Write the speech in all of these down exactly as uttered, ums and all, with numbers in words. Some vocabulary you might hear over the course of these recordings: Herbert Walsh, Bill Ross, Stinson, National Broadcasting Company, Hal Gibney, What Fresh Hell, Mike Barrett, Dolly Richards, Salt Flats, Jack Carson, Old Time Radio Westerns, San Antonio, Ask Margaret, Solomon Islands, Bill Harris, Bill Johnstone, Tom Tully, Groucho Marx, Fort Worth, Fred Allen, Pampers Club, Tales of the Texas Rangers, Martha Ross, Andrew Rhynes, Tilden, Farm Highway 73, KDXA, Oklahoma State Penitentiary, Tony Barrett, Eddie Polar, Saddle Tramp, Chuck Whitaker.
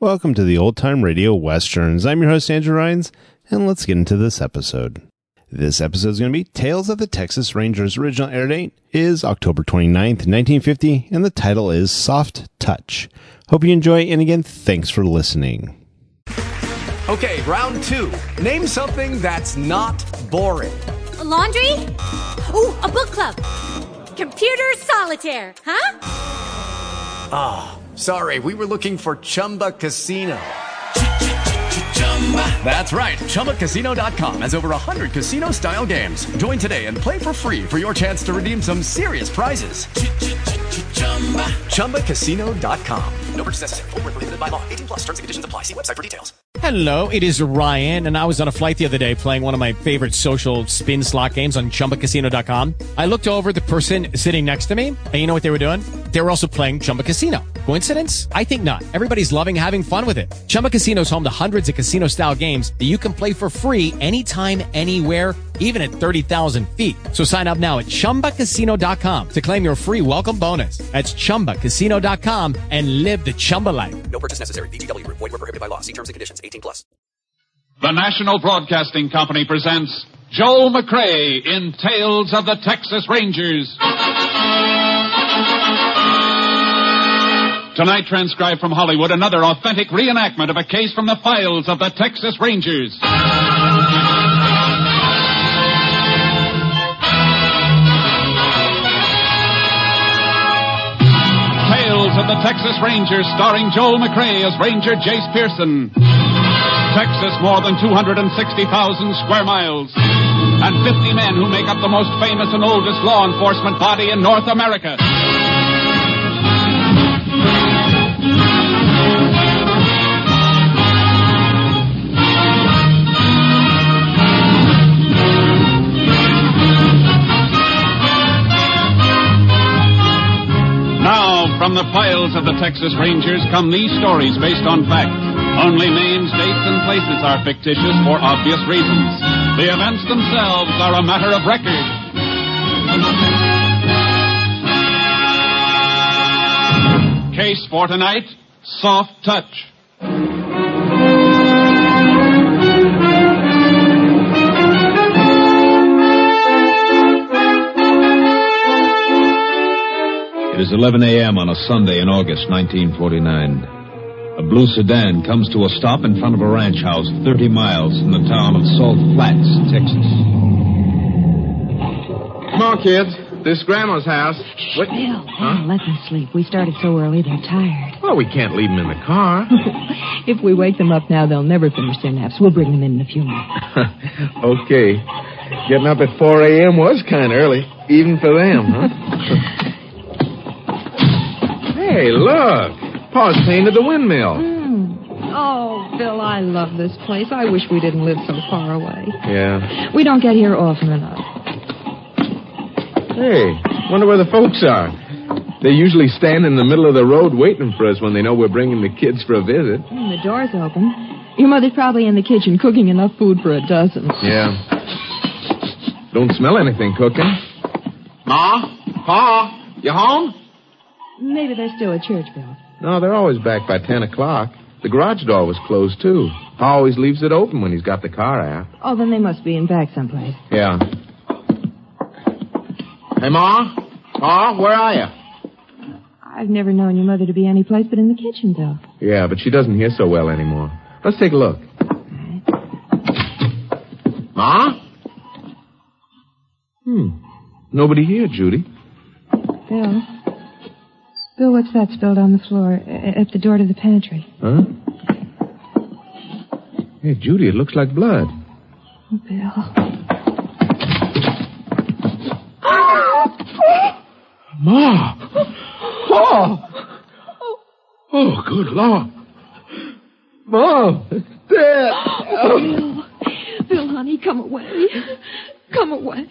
Welcome to the Old Time Radio Westerns. I'm your host, Andrew Rhynes, and let's get into this episode. This episode is going to be Tales of the Texas Rangers. Original air date is October twenty-ninth, nineteen fifty, and the title is Soft Touch. Hope you enjoy, and again, thanks for listening. Okay, round two. Name something that's not boring. A laundry? Ooh, a book club. Computer solitaire, huh? Ah. Sorry, we were looking for Chumba Casino. That's right, Chumba Casino dot com has over one hundred casino-style games. Join today and play for free for your chance to redeem some serious prizes. Chumba Casino dot com. No purchase necessary. Void where prohibited by law. eighteen plus terms and conditions apply. See website for details. Hello, it is Ryan, and I was on a flight the other day playing one of my favorite social spin slot games on Chumba Casino dot com. I looked over at the person sitting next to me, and you know what they were doing? They were also playing Chumba Casino. Coincidence? I think not. Everybody's loving having fun with it. Chumba Casino is home to hundreds of casino-style games that you can play for free anytime, anywhere, even at thirty thousand feet. So sign up now at Chumba Casino dot com to claim your free welcome bonus. That's Chumba Casino dot com and live the Chumba life. No purchase necessary. V G W. Void where prohibited by law. See terms and conditions. eighteen plus. The National Broadcasting Company presents Joel McCrea in Tales of the Texas Rangers. Tonight, transcribed from Hollywood, another authentic reenactment of a case from the files of the Texas Rangers. Of the Texas Rangers, starring Joel McCrea as Ranger Jace Pearson. Texas, more than two hundred sixty thousand square miles, and fifty men who make up the most famous and oldest law enforcement body in North America. From the files of the Texas Rangers come these stories based on fact. Only names, dates, and places are fictitious for obvious reasons. The events themselves are a matter of record. Case for tonight, Soft Touch. It is eleven a.m. on a Sunday in August nineteen forty-nine. A blue sedan comes to a stop in front of a ranch house thirty miles from the town of Salt Flats, Texas. Come on, kids. This is Grandma's house. Shh, what? Bill, huh? Let them sleep. We started so early, they're tired. Well, we can't leave them in the car. If we wake them up now, they'll never finish their naps. We'll bring them in in a few minutes. Okay. Getting up at four a.m. was kind of early, even for them, huh? Hey, look. Pa's painted the windmill. Mm. Oh, Bill, I love this place. I wish we didn't live so far away. Yeah. We don't get here often enough. Hey, wonder where the folks are. They usually stand in the middle of the road waiting for us when they know we're bringing the kids for a visit. Mm, the door's open. Your mother's probably in the kitchen cooking enough food for a dozen. Yeah. Don't smell anything cooking. Ma? Pa? You home? Maybe they're still at church, Bill. No, they're always back by ten o'clock. The garage door was closed, too. Pa always leaves it open when he's got the car out. Oh, then they must be in back someplace. Yeah. Hey, Ma? Pa, where are you? I've never known your mother to be any place but in the kitchen, though. Yeah, but she doesn't hear so well anymore. Let's take a look. All right. Ma? Hmm. Nobody here, Judy. Bill. Bill, what's that spilled on the floor at the door to the pantry? Huh? Hey, Judy, it looks like blood. Oh, Bill. Ma! Oh! Oh, good Lord. Mom! It's dead! Oh, Bill. Bill, honey, come away. Come away.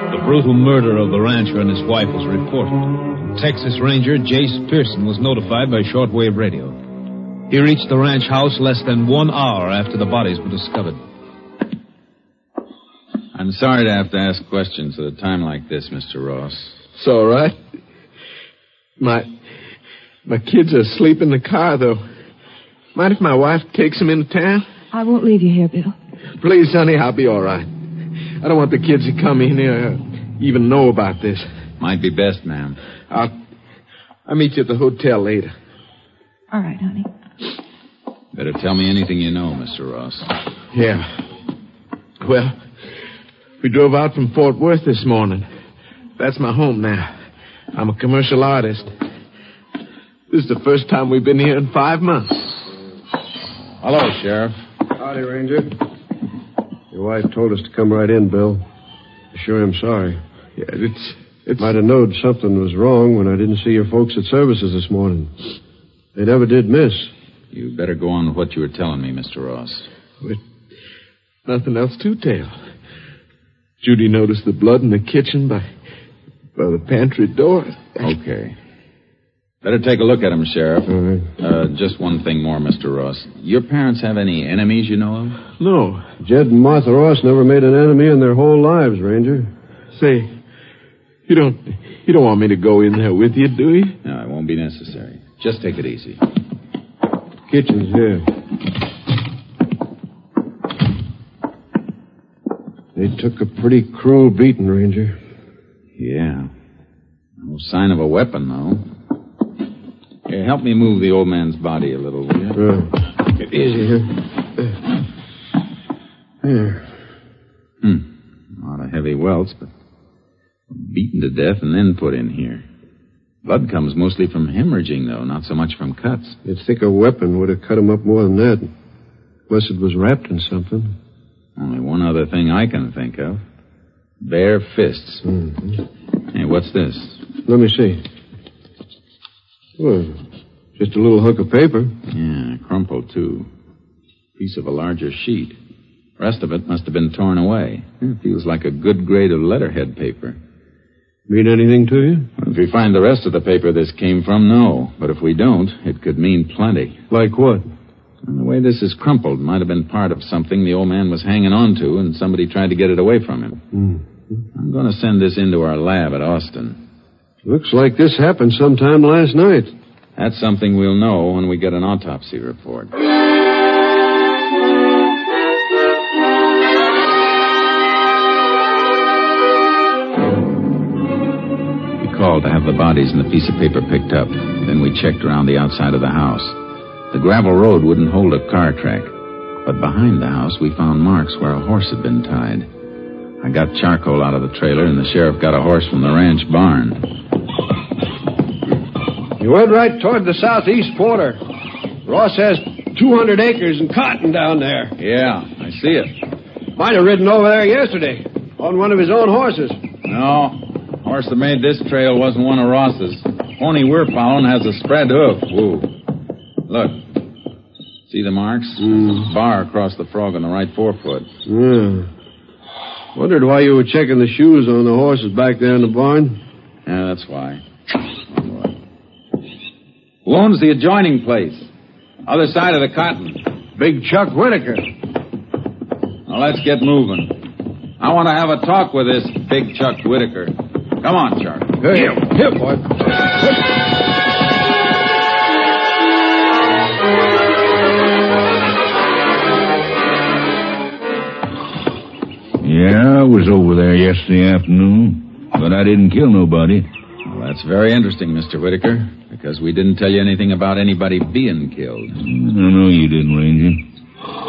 The brutal murder of the rancher and his wife was reported. Texas Ranger Jace Pearson was notified by shortwave radio. He reached the ranch house less than one hour after the bodies were discovered. I'm sorry to have to ask questions at a time like this, Mister Ross. It's all right. My... My kids are asleep in the car, though. Mind if my wife takes them into town? I won't leave you here, Bill. Please, honey, I'll be all right. I don't want the kids to come in here or even know about this. Might be best, ma'am. I'll, I'll meet you at the hotel later. All right, honey. Better tell me anything you know, Mister Ross. Yeah. Well, we drove out from Fort Worth this morning. That's my home now. I'm a commercial artist. This is the first time we've been here in five months. Hello, Sheriff. Howdy, Ranger. Your wife told us to come right in, Bill. I sure am sorry. Yeah, it's... it's... Might have known something was wrong when I didn't see your folks at services this morning. They never did miss. You better go on with what you were telling me, Mister Ross. But nothing else to tell. Judy noticed the blood in the kitchen by, by the pantry door. Okay. Better take a look at him, Sheriff. All right. Uh, just one thing more, Mister Ross. Your parents have any enemies you know of? No. Jed and Martha Ross never made an enemy in their whole lives, Ranger. Say, you don't you don't want me to go in there with you, do you? No, it won't be necessary. Just take it easy. Kitchen's here. They took a pretty cruel beating, Ranger. Yeah. No sign of a weapon, though. Here, help me move the old man's body a little, will you? Sure. Get easy here. There. Hmm. A lot of heavy welts, but beaten to death and then put in here. Blood comes mostly from hemorrhaging, though, not so much from cuts. You'd think a weapon would have cut him up more than that. Unless it was wrapped in something. Only one other thing I can think of. Bare fists. Mm-hmm. Hey, what's this? Let me see. Well, just a little hook of paper. Yeah, crumpled, too. Piece of a larger sheet. Rest of it must have been torn away. It feels like a good grade of letterhead paper. Mean anything to you? Well, if we find the rest of the paper this came from, no. But if we don't, it could mean plenty. Like what? And the way this is crumpled might have been part of something the old man was hanging on to and somebody tried to get it away from him. Mm-hmm. I'm going to send this into our lab at Austin. Looks like this happened sometime last night. That's something we'll know when we get an autopsy report. We called to have the bodies and the piece of paper picked up. Then we checked around the outside of the house. The gravel road wouldn't hold a car track. But behind the house, we found marks where a horse had been tied. I got charcoal out of the trailer, and the sheriff got a horse from the ranch barn. You went right toward the southeast border. Ross has two hundred acres in cotton down there. Yeah, I see it. Might have ridden over there yesterday on one of his own horses. No, the horse that made this trail wasn't one of Ross's. The pony we're following has a spread hoof. Woo. Look. See the marks? Mm. Bar across the frog on the right forefoot. Yeah. Wondered why you were checking the shoes on the horses back there in the barn. Yeah, that's why. Who owns the adjoining place? Other side of the cotton. Big Chuck Whitaker. Now, let's get moving. I want to have a talk with this big Chuck Whitaker. Come on, Charlie. Here, here, boy. Yeah, I was over there yesterday afternoon, but I didn't kill nobody. Well, that's very interesting, Mister Whitaker, because we didn't tell you anything about anybody being killed. No, no, you didn't, Ranger.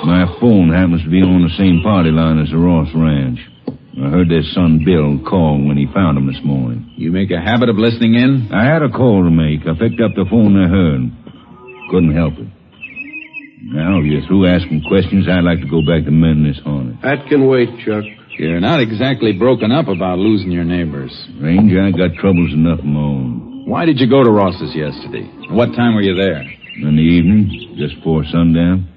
My phone happens to be on the same party line as the Ross Ranch. I heard their son Bill call when he found him this morning. You make a habit of listening in? I had a call to make. I picked up the phone I heard. Couldn't help it. Now, if you're through asking questions, I'd like to go back to mending this harness. That can wait, Chuck. You're not exactly broken up about losing your neighbors. Ranger, I got troubles enough of my own. Why did you go to Ross's yesterday? What time were you there? In the evening, just before sundown.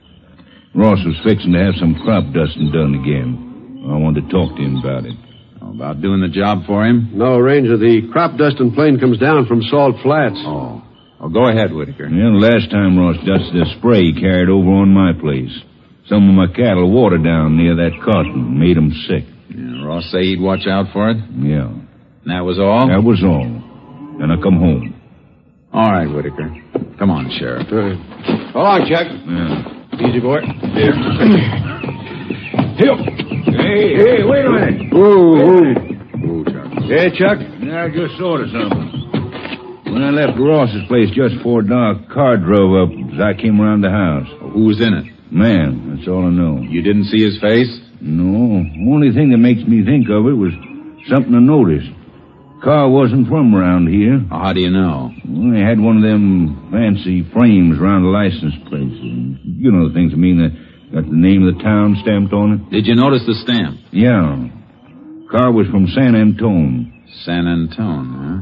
Ross was fixing to have some crop dusting done again. I wanted to talk to him about it. Oh, about doing the job for him? No, Ranger. The crop dusting plane comes down from Salt Flats. Oh. Oh, go ahead, Whitaker. Yeah, the last time Ross dusted the spray he carried over on my place. Some of my cattle watered down near that cotton. Made them sick. Yeah, Ross say he'd watch out for it? Yeah. And that was all? That was all. Then I come home. All right, Whitaker. Come on, Sheriff. Good. Right. Hold on, Chuck. Yeah. Easy, boy. Here. Here. Hey, hey, wait a minute. Whoa, whoa. Whoa, Chuck. Hey, Chuck. I just thought of something. When I left Ross's place just before dark, a car drove up as I came around the house. Well, who was in it? Man, that's all I know. You didn't see his face? No. Only thing that makes me think of it was something I noticed. Car wasn't from around here. How do you know? Well, they had one of them fancy frames around the license plate. You know the things I mean, that got the name of the town stamped on it. Did you notice the stamp? Yeah. Car was from San Antonio. San Antonio, huh?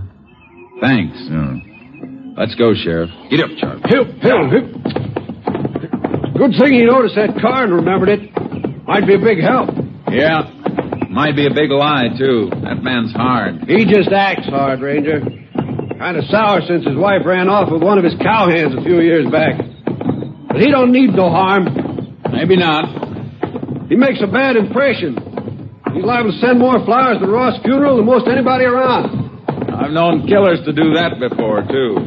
Thanks. Yeah. Let's go, Sheriff. Get up, Charlie. Help, help, help. Good thing you noticed that car and remembered it. Might be a big help. Yeah. Might be a big lie, too. That man's hard. He just acts hard, Ranger. Kind of sour since his wife ran off with one of his cowhands a few years back. But he don't need no harm. Maybe not. He makes a bad impression. He's liable to send more flowers to Ross' funeral than most anybody around. I've known killers to do that before, too.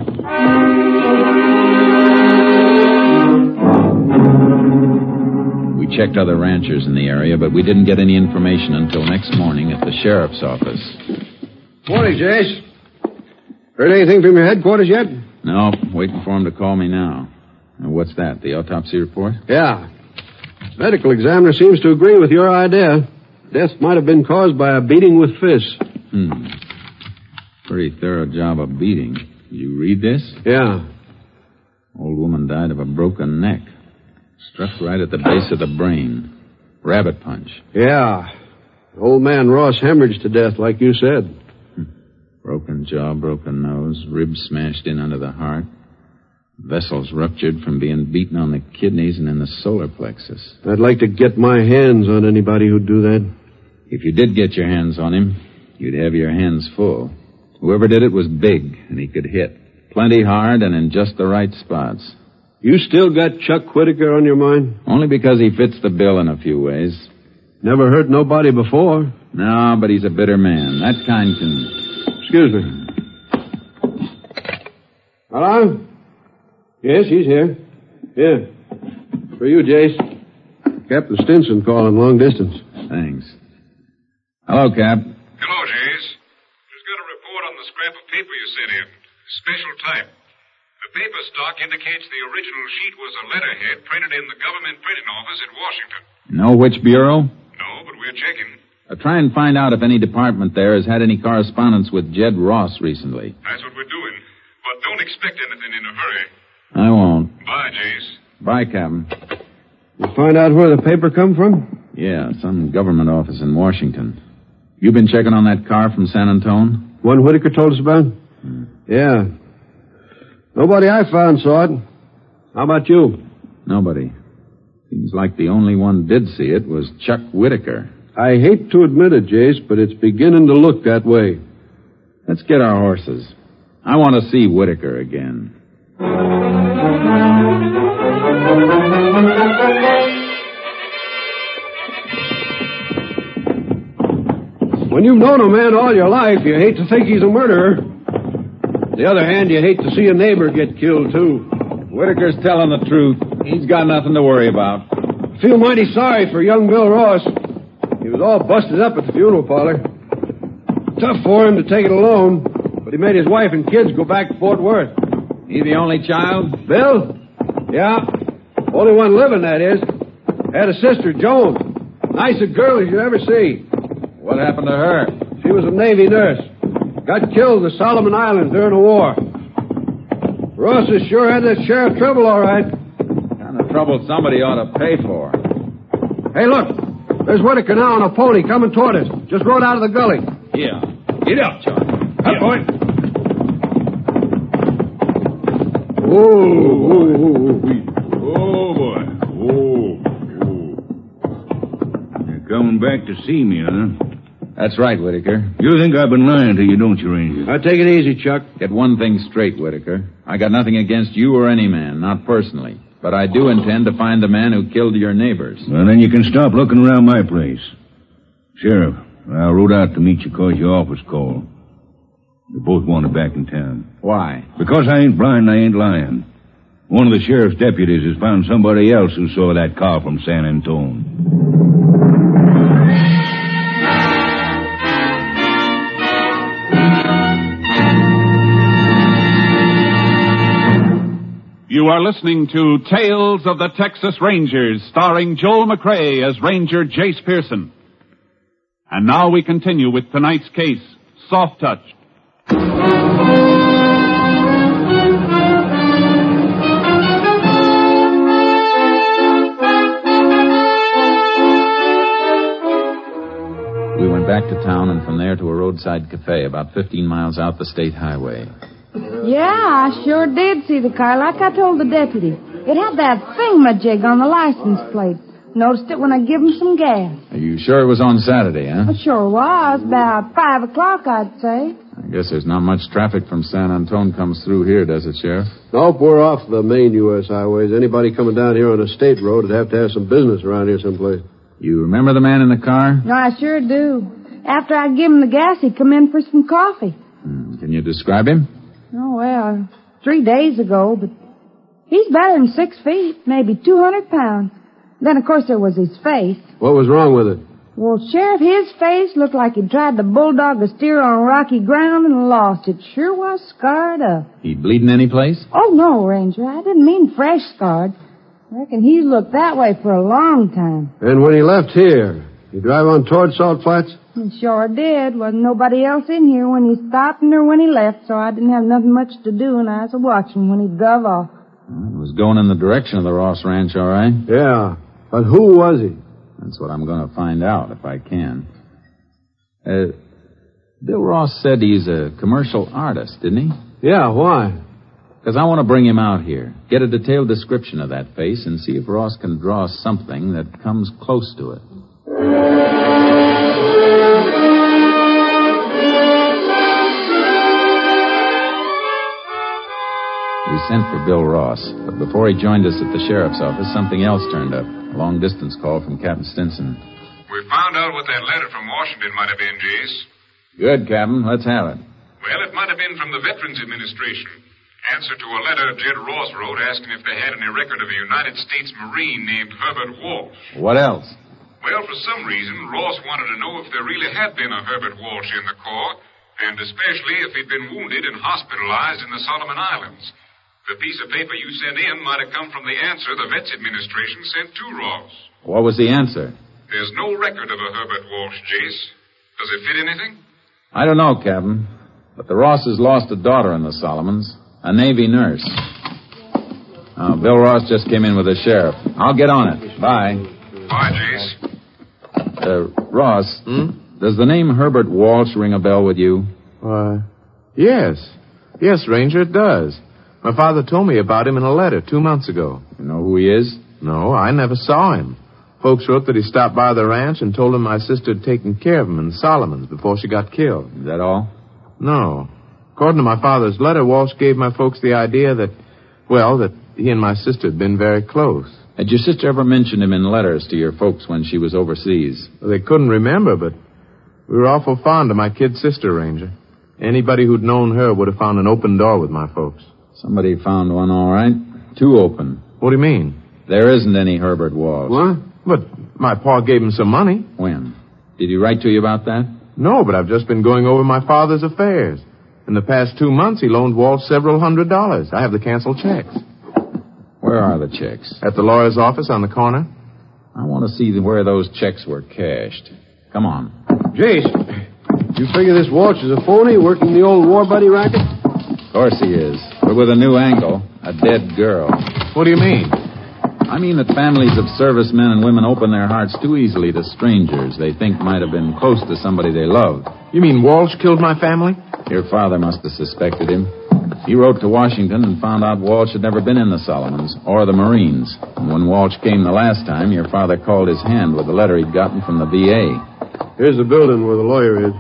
We checked other ranchers in the area, but we didn't get any information until next morning at the sheriff's office. Morning, Jace. Heard anything from your headquarters yet? No, waiting for him to call me now. What's that, the autopsy report? Yeah. Medical examiner seems to agree with your idea. Death might have been caused by a beating with fists. Hmm. Pretty thorough job of beating. Did you read this? Yeah. Old woman died of a broken neck. Struck right at the base of the brain. Rabbit punch. Yeah. Old man Ross hemorrhaged to death, like you said. Broken jaw, broken nose, ribs smashed in under the heart. Vessels ruptured from being beaten on the kidneys and in the solar plexus. I'd like to get my hands on anybody who'd do that. If you did get your hands on him, you'd have your hands full. Whoever did it was big, and he could hit. Plenty hard and in just the right spots. You still got Chuck Whitaker on your mind? Only because he fits the bill in a few ways. Never hurt nobody before. No, but he's a bitter man. That kind can... Excuse me. Hello? Yes, he's here. Here. For you, Jace. Captain Stinson calling long distance. Thanks. Hello, Cap. Hello, Jace. Just got a report on the scrap of paper you sent in. Special type. The paper stock indicates the original sheet was a letterhead printed in the government printing office in Washington. Know which bureau? No, but we're checking. I'll try and find out if any department there has had any correspondence with Jed Ross recently. That's what we're doing. But don't expect anything in a hurry. I won't. Bye, Jace. Bye, Captain. You find out where the paper come from? Yeah, some government office in Washington. You been checking on that car from San Antonio? One Whitaker told us about? Hmm. Yeah. Nobody I found saw it. How about you? Nobody. Seems like the only one did see it was Chuck Whitaker. I hate to admit it, Jace, but it's beginning to look that way. Let's get our horses. I want to see Whitaker again. When you've known a man all your life, you hate to think he's a murderer. On the other hand, you hate to see a neighbor get killed, too. Whitaker's telling the truth. He's got nothing to worry about. I feel mighty sorry for young Bill Ross. He was all busted up at the funeral parlor. Tough for him to take it alone, but he made his wife and kids go back to Fort Worth. He the only child? Bill? Yeah. Only one living, that is. Had a sister, Joan. Nicest girl as you ever see. What happened to her? She was a Navy nurse. Got killed in the Solomon Islands during the war. Ross has sure had that sheriff trouble, all right. Kind of trouble somebody ought to pay for. Hey, look. There's Whitaker now on a pony coming toward us. Just rode out of the gully. Yeah. Get up, Charlie. Up, boy. Oh, oh, oh, oh, oh, boy. Oh, oh. You're coming back to see me, huh? That's right, Whitaker. You think I've been lying to you, don't you, Ranger? Now, take it easy, Chuck. Get one thing straight, Whitaker. I got nothing against you or any man, not personally. But I do intend to find the man who killed your neighbors. Well, then you can stop looking around my place. Sheriff, I rode out to meet you because your office called. We both wanted back in town. Why? Because I ain't blind and I ain't lying. One of the sheriff's deputies has found somebody else who saw that car from San Antonio. You are listening to Tales of the Texas Rangers, starring Joel McCrea as Ranger Jace Pearson. And now we continue with tonight's case, Soft Touch. We went back to town and from there to a roadside cafe about fifteen miles out the state highway. Yeah, I sure did see the car, like I told the deputy. It had that thingamajig on the license plate. Noticed it when I give him some gas. Are you sure it was on Saturday, huh? It sure was. About five o'clock, I'd say. I guess there's not much traffic from San Antonio comes through here, does it, Sheriff? Nope, we're off the main U S highways. Anybody coming down here on a state road would have to have some business around here someplace. You remember the man in the car? No, I sure do. After I give him the gas, he'd come in for some coffee. Hmm. Can you describe him? Oh, well, three days ago, but he's better than six feet, maybe two hundred pounds. Then, of course, there was his face. What was wrong with it? Well, Sheriff, his face looked like he tried to bulldog a steer on rocky ground and lost it. Sure was scarred up. He bleeding any place? Oh, no, Ranger. I didn't mean fresh scarred. I reckon he looked that way for a long time. And when he left here, he drive on toward Salt Flats? He sure did. Wasn't nobody else in here when he stopped nor when he left, so I didn't have nothing much to do, and I was watching when he'd gov off. He was going in the direction of the Ross Ranch, all right? Yeah, but who was he? That's what I'm going to find out, if I can. Uh, Bill Ross said he's a commercial artist, didn't he? Yeah, why? Because I want to bring him out here, get a detailed description of that face, and see if Ross can draw something that comes close to it. We sent for Bill Ross, but before he joined us at the sheriff's office, something else turned up. A long-distance call from Captain Stinson. We found out what that letter from Washington might have been, Jace. Good, Captain. Let's have it. Well, it might have been from the Veterans Administration. Answer to a letter Jed Ross wrote asking if they had any record of a United States Marine named Herbert Walsh. What else? Well, for some reason, Ross wanted to know if there really had been a Herbert Walsh in the Corps, and especially if he'd been wounded and hospitalized in the Solomon Islands. The piece of paper you sent in might have come from the answer the Vets Administration sent to Ross. What was the answer? There's no record of a Herbert Walsh, Jace. Does it fit anything? I don't know, Captain. But the Rosses lost a daughter in the Solomons, a Navy nurse. Uh, Bill Ross just came in with the sheriff. I'll get on it. Bye. Bye, Jace. Uh, Ross, hmm? Does the name Herbert Walsh ring a bell with you? Why, uh, yes. Yes, Ranger, it does. My father told me about him in a letter two months ago. You know who he is? No, I never saw him. Folks wrote that he stopped by the ranch and told him my sister had taken care of him in Solomon's before she got killed. Is that all? No. According to my father's letter, Walsh gave my folks the idea that, well, that he and my sister had been very close. Had your sister ever mentioned him in letters to your folks when she was overseas? Well, they couldn't remember, but We were awful fond of my kid sister, Ranger. Anybody who'd known her would have found an open door with my folks. Somebody found one, all right. Too open. What do you mean? There isn't any Herbert Walsh. What? But my pa gave him some money. When? Did he write to you about that? No, but I've just been going over my father's affairs. In the past two months, he loaned Walsh several hundred dollars. I have the canceled checks. Where are the checks? At the lawyer's office on the corner. I want to see where those checks were cashed. Come on. Jace, you figure this Walsh is a phony working the old war buddy racket? Of course he is, but with a new angle, a dead girl. What do you mean? I mean that families of servicemen and women open their hearts too easily to strangers they think might have been close to somebody they loved. You mean Walsh killed my family? Your father must have suspected him. He wrote to Washington and found out Walsh had never been in the Solomons or the Marines. And when Walsh came the last time, your father called his hand with the letter he'd gotten from the V A. Here's the building where the lawyer is.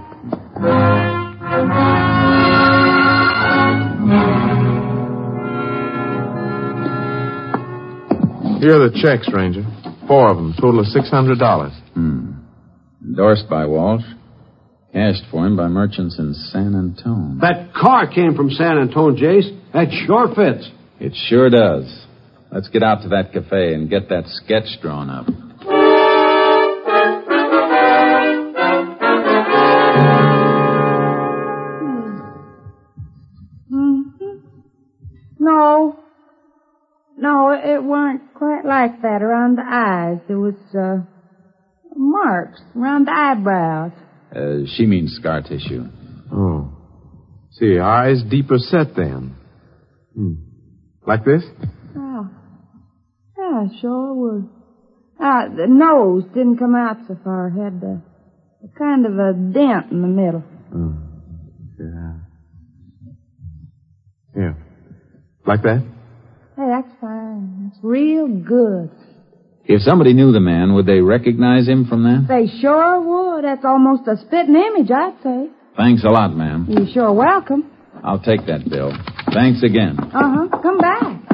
Here are the checks, Ranger. Four of them, total of six hundred dollars. Hmm. Endorsed by Walsh. Cashed for him by merchants in San Antonio. That car came from San Antonio, Jace. That sure fits. It sure does. Let's get out to that cafe and get that sketch drawn up. Mm-hmm. No. No, it weren't quite like that around the eyes. There was, uh, marks around the eyebrows. Uh, she means scar tissue. Oh. See, eyes deeper set then. Hmm. Like this? Oh. Yeah, sure was. Ah, uh, the nose didn't come out so far. It had a, a kind of a dent in the middle. Oh. Yeah. Yeah. Like that? Hey, that's fine. That's real good. If somebody knew the man, would they recognize him from that? They sure would. That's almost a spitting image, I'd say. Thanks a lot, ma'am. You're sure welcome. I'll take that bill. Thanks again. Uh-huh. Come back.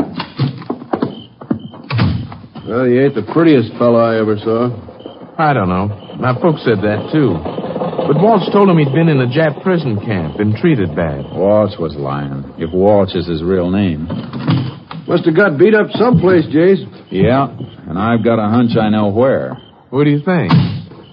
Well, you ain't the prettiest fellow I ever saw. I don't know. My folks said that, too. But Walsh told him he'd been in a Jap prison camp, been treated bad. Walsh was lying, if Walsh is his real name. Must have got beat up someplace, Jace. Yeah, and I've got a hunch I know where. What do you think?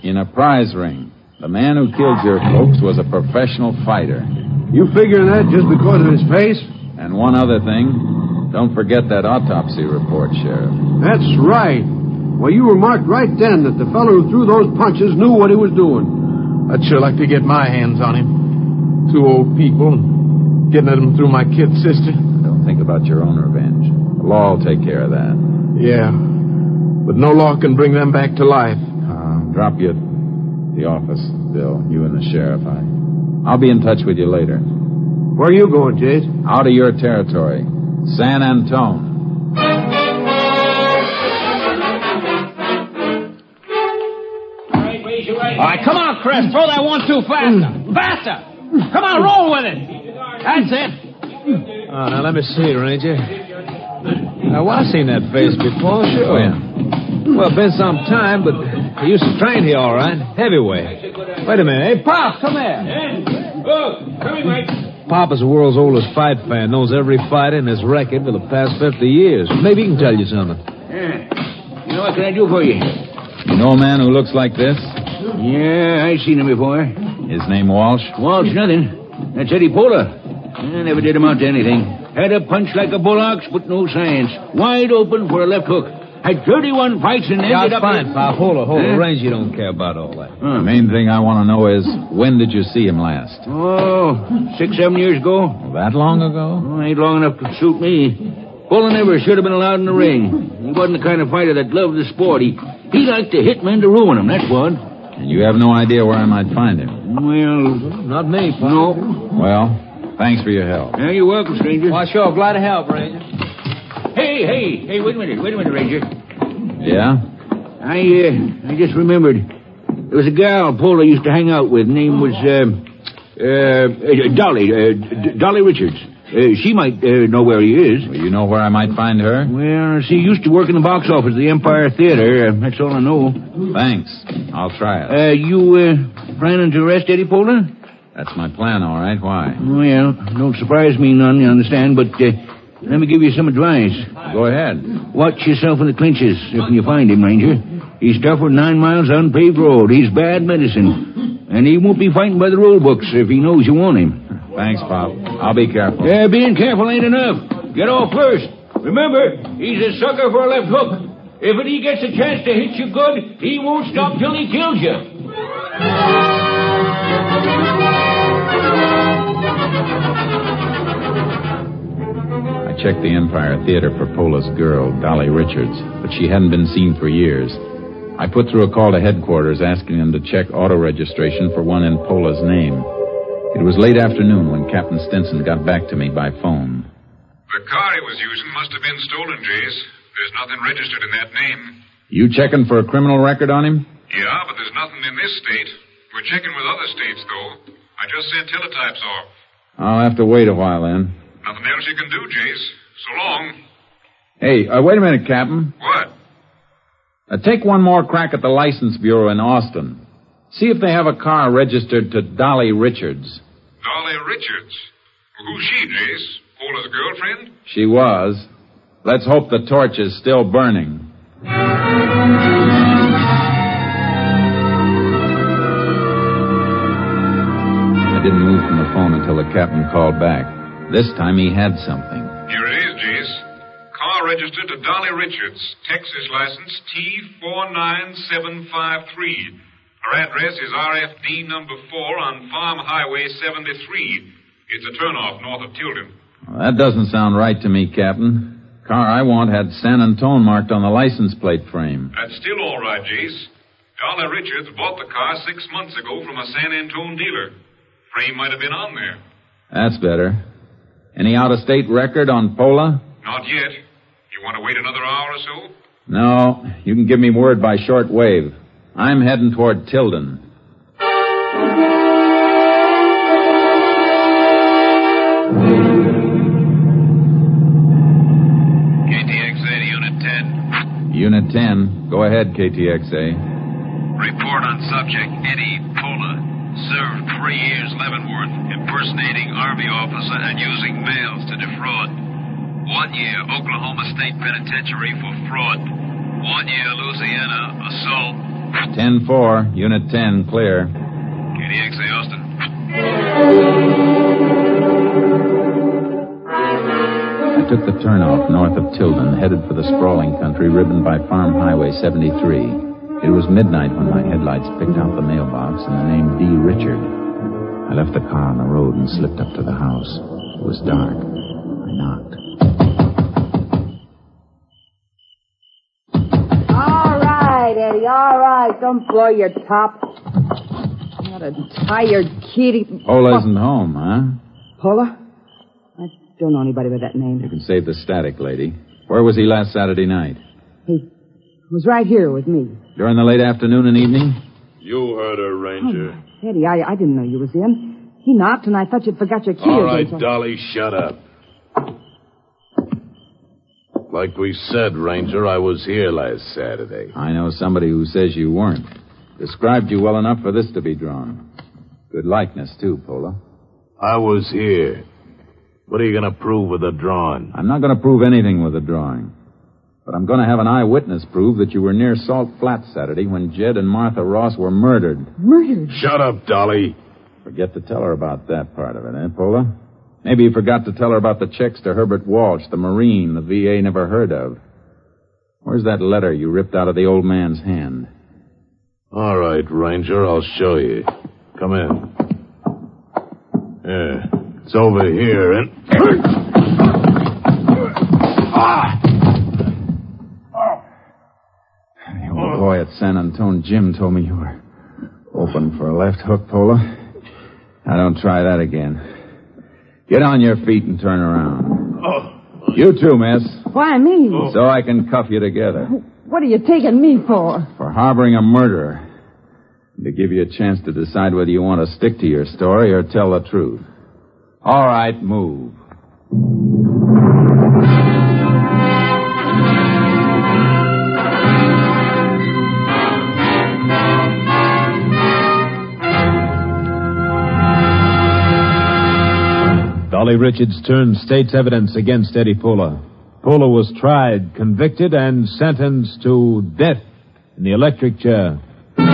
In a prize ring. The man who killed your folks was a professional fighter. You figure that just because of his face? And one other thing. Don't forget that autopsy report, Sheriff. That's right. Well, you remarked right then that the fellow who threw those punches knew what he was doing. I'd sure like to get my hands on him. Two old people, getting at him through my kid sister. Think about your own revenge. The law will take care of that. Yeah. But no law can bring them back to life. Uh, drop you at the office, Bill. You and the sheriff. I... I'll be in touch with you later. Where are you going, Jace? Out of your territory. San Antonio. All right, raise your right. All right, come on, Chris. Throw that one too faster. Faster. Come on, roll with it. That's it. Oh, now, let me see, Ranger. Now, I've seen that face before, sure. Yeah. Well, been some time, but I used to train here, all right. Heavyweight. Wait a minute. Hey, Pop, come here. Yeah. Oh, come here, Mike. Pop is the world's oldest fight fan. Knows every fighter in his record for the past fifty years. Maybe he can tell you something. Yeah. You know, what can I do for you? You know a man who looks like this? Yeah, I've seen him before. His name Walsh? Walsh, nothing. That's Eddie Polar. I never did amount to anything. Had a punch like a bull ox, but no science. Wide open for a left hook. Had thirty-one fights and ended up... fine, Pop. Hold it, hold it. Ranger, you don't care about all that. Huh. The main thing I want to know is, when did you see him last? Oh, six, seven years ago. That long ago? Oh, ain't long enough to suit me. Bull never should have been allowed in the ring. He wasn't the kind of fighter that loved the sport. He, he liked to hit men to ruin them, that's what. And you have no idea where I might find him? Well... Not me, Pop. No. Well... Thanks for your help. Yeah, you're welcome, stranger. Why, sure. Glad to help, Ranger. Hey, hey, hey, wait a minute. Wait a minute, Ranger. Yeah? I, uh, I just remembered. There was a gal Polar used to hang out with. Name was, uh, uh, Dolly. Uh, Dolly Richards. Uh, she might uh, know where he is. Well, you know where I might find her? Well, she used to work in the box office at the Empire Theater. Uh, that's all I know. Thanks. I'll try it. Uh, you uh, planning to arrest Eddie Polar? That's my plan, all right. Why? Well, don't surprise me none, you understand, but uh, let me give you some advice. Go ahead. Watch yourself in the clinches if you find him, Ranger. He's tough with nine miles unpaved road. He's bad medicine. And he won't be fighting by the rule books if he knows you want him. Thanks, Pop. I'll be careful. Yeah, being careful ain't enough. Get off first. Remember, he's a sucker for a left hook. If he gets a chance to hit you good, he won't stop till he kills you. Checked the Empire Theater for Pola's girl, Dolly Richards, but she hadn't been seen for years. I put through a call to headquarters asking them to check auto registration for one in Pola's name. It was late afternoon when Captain Stinson got back to me by phone. The car he was using must have been stolen, Jace. There's nothing registered in that name. You checking for a criminal record on him? Yeah, but there's nothing in this state. We're checking with other states, though. I just sent teletypes off. I'll have to wait a while, then. Nothing else you can do, Jace. So long. Hey, uh, wait a minute, Captain. What? Uh, take one more crack at the License Bureau in Austin. See if they have a car registered to Dolly Richards. Dolly Richards? Well, who's she, Jace? Pola's girlfriend? She was. Let's hope the torch is still burning. I didn't move from the phone until the captain called back. This time he had something. Here it is, Jace. Car registered to Dolly Richards, Texas license T four nine seven five three. Her address is R F D number four on Farm Highway seventy-three. It's a turnoff north of Tilden. Well, that doesn't sound right to me, Captain. Car I want had San Antonio marked on the license plate frame. That's still all right, Jace. Dolly Richards bought the car six months ago from a San Antonio dealer. Frame might have been on there. That's better. Any out-of-state record on Pola? Not yet. You want to wait another hour or so? No. You can give me word by short wave. I'm heading toward Tilden. K T X A to Unit ten. Unit ten. Go ahead, K T X A. Report on subject Eddie Pola. Served three years Leavenworth, impersonating Army officer and using mails to defraud. One year, Oklahoma State Penitentiary for fraud. One year, Louisiana, assault. ten four, Unit ten, clear. K D X A, Austin. I took the turnoff north of Tilden, headed for the sprawling country ribboned by Farm Highway seventy-three. It was midnight when my headlights picked out the mailbox and the name D. Richard. I left the car on the road and slipped up to the house. It was dark. I knocked. All right, Eddie, all right. Don't blow your top. What a tired kitty. Pola isn't home, huh? Pola? I don't know anybody with that name. You can save the static, lady. Where was he last Saturday night? He... It was right here with me. During the late afternoon and evening? You heard her, Ranger. Oh, Eddie, I, I didn't know you was in. He knocked, and I thought you'd forgot your key. All right, so... Dolly, shut up. Like we said, Ranger, I was here last Saturday. I know somebody who says you weren't. Described you well enough for this to be drawn. Good likeness, too, Pola. I was here. What are you going to prove with a drawing? I'm not going to prove anything with a drawing. But I'm going to have an eyewitness prove that you were near Salt Flats Saturday when Jed and Martha Ross were murdered. Murdered? Shut up, Dolly. Forget to tell her about that part of it, eh, Pola? Maybe you forgot to tell her about the checks to Herbert Walsh, the Marine the V A never heard of. Where's that letter you ripped out of the old man's hand? All right, Ranger, I'll show you. Come in. Yeah, it's over here, and... ah! Boy at San Antonio, Jim told me you were open for a left hook, Pola. Now don't try that again. Get on your feet and turn around. Oh. You too, miss. Why me? Oh. So I can cuff you together. What are you taking me for? For harboring a murderer. To give you a chance to decide whether you want to stick to your story or tell the truth. All right, move. Dolly Richards turned state's evidence against Eddie Polar. Polar was tried, convicted, and sentenced to death in the electric chair. And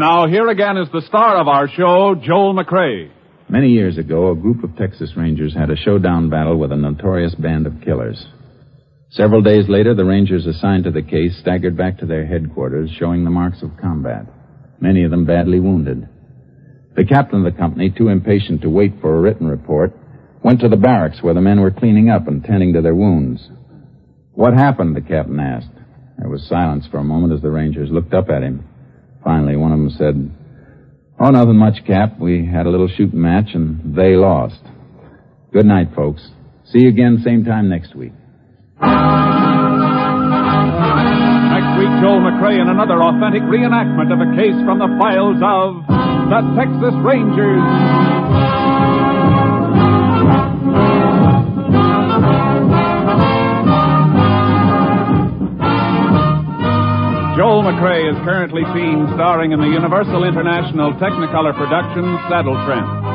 now here again is the star of our show, Joel McCrea. Many years ago, a group of Texas Rangers had a showdown battle with a notorious band of killers. Several days later, the Rangers assigned to the case staggered back to their headquarters, showing the marks of combat, many of them badly wounded. The captain of the company, too impatient to wait for a written report, went to the barracks where the men were cleaning up and tending to their wounds. "What happened?" the captain asked. There was silence for a moment as the Rangers looked up at him. Finally, one of them said, "Oh, nothing much, Cap. We had a little shooting match, and they lost. Good night, folks. See you again same time next week." Next week, Joel McCrea in another authentic reenactment of a case from the files of the Texas Rangers. Joel McCrea is currently seen starring in the Universal International Technicolor production, Saddle Tramp.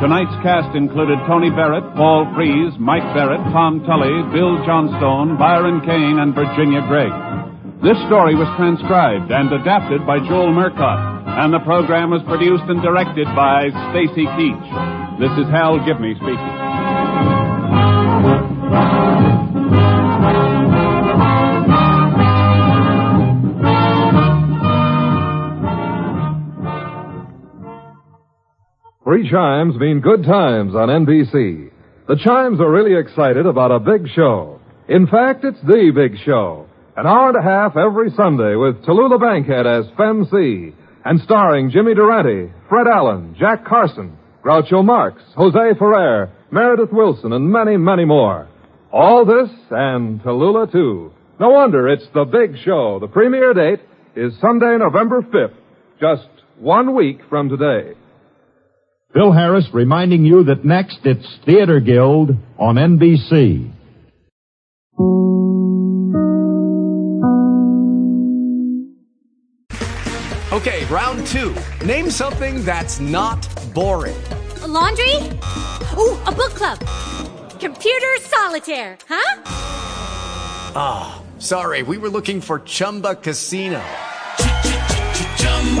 Tonight's cast included Tony Barrett, Paul Frees, Mike Barrett, Tom Tully, Bill Johnstone, Byron Kane, and Virginia Gregg. This story was transcribed and adapted by Joel Murcott, and the program was produced and directed by Stacy Keach. This is Hal Gibney speaking. Free chimes mean good times on N B C. The chimes are really excited about a big show. In fact, it's the big show. An hour and a half every Sunday with Tallulah Bankhead as Fem-C and starring Jimmy Durante, Fred Allen, Jack Carson, Groucho Marx, Jose Ferrer, Meredith Wilson, and many, many more. All this and Tallulah, too. No wonder it's the big show. The premiere date is Sunday, November fifth, just one week from today. Bill Harris reminding you that next it's Theater Guild on N B C. Okay, round two. Name something that's not boring. A laundry? Ooh, a book club. Computer solitaire, huh? Ah, oh, sorry, we were looking for Chumba Casino.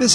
This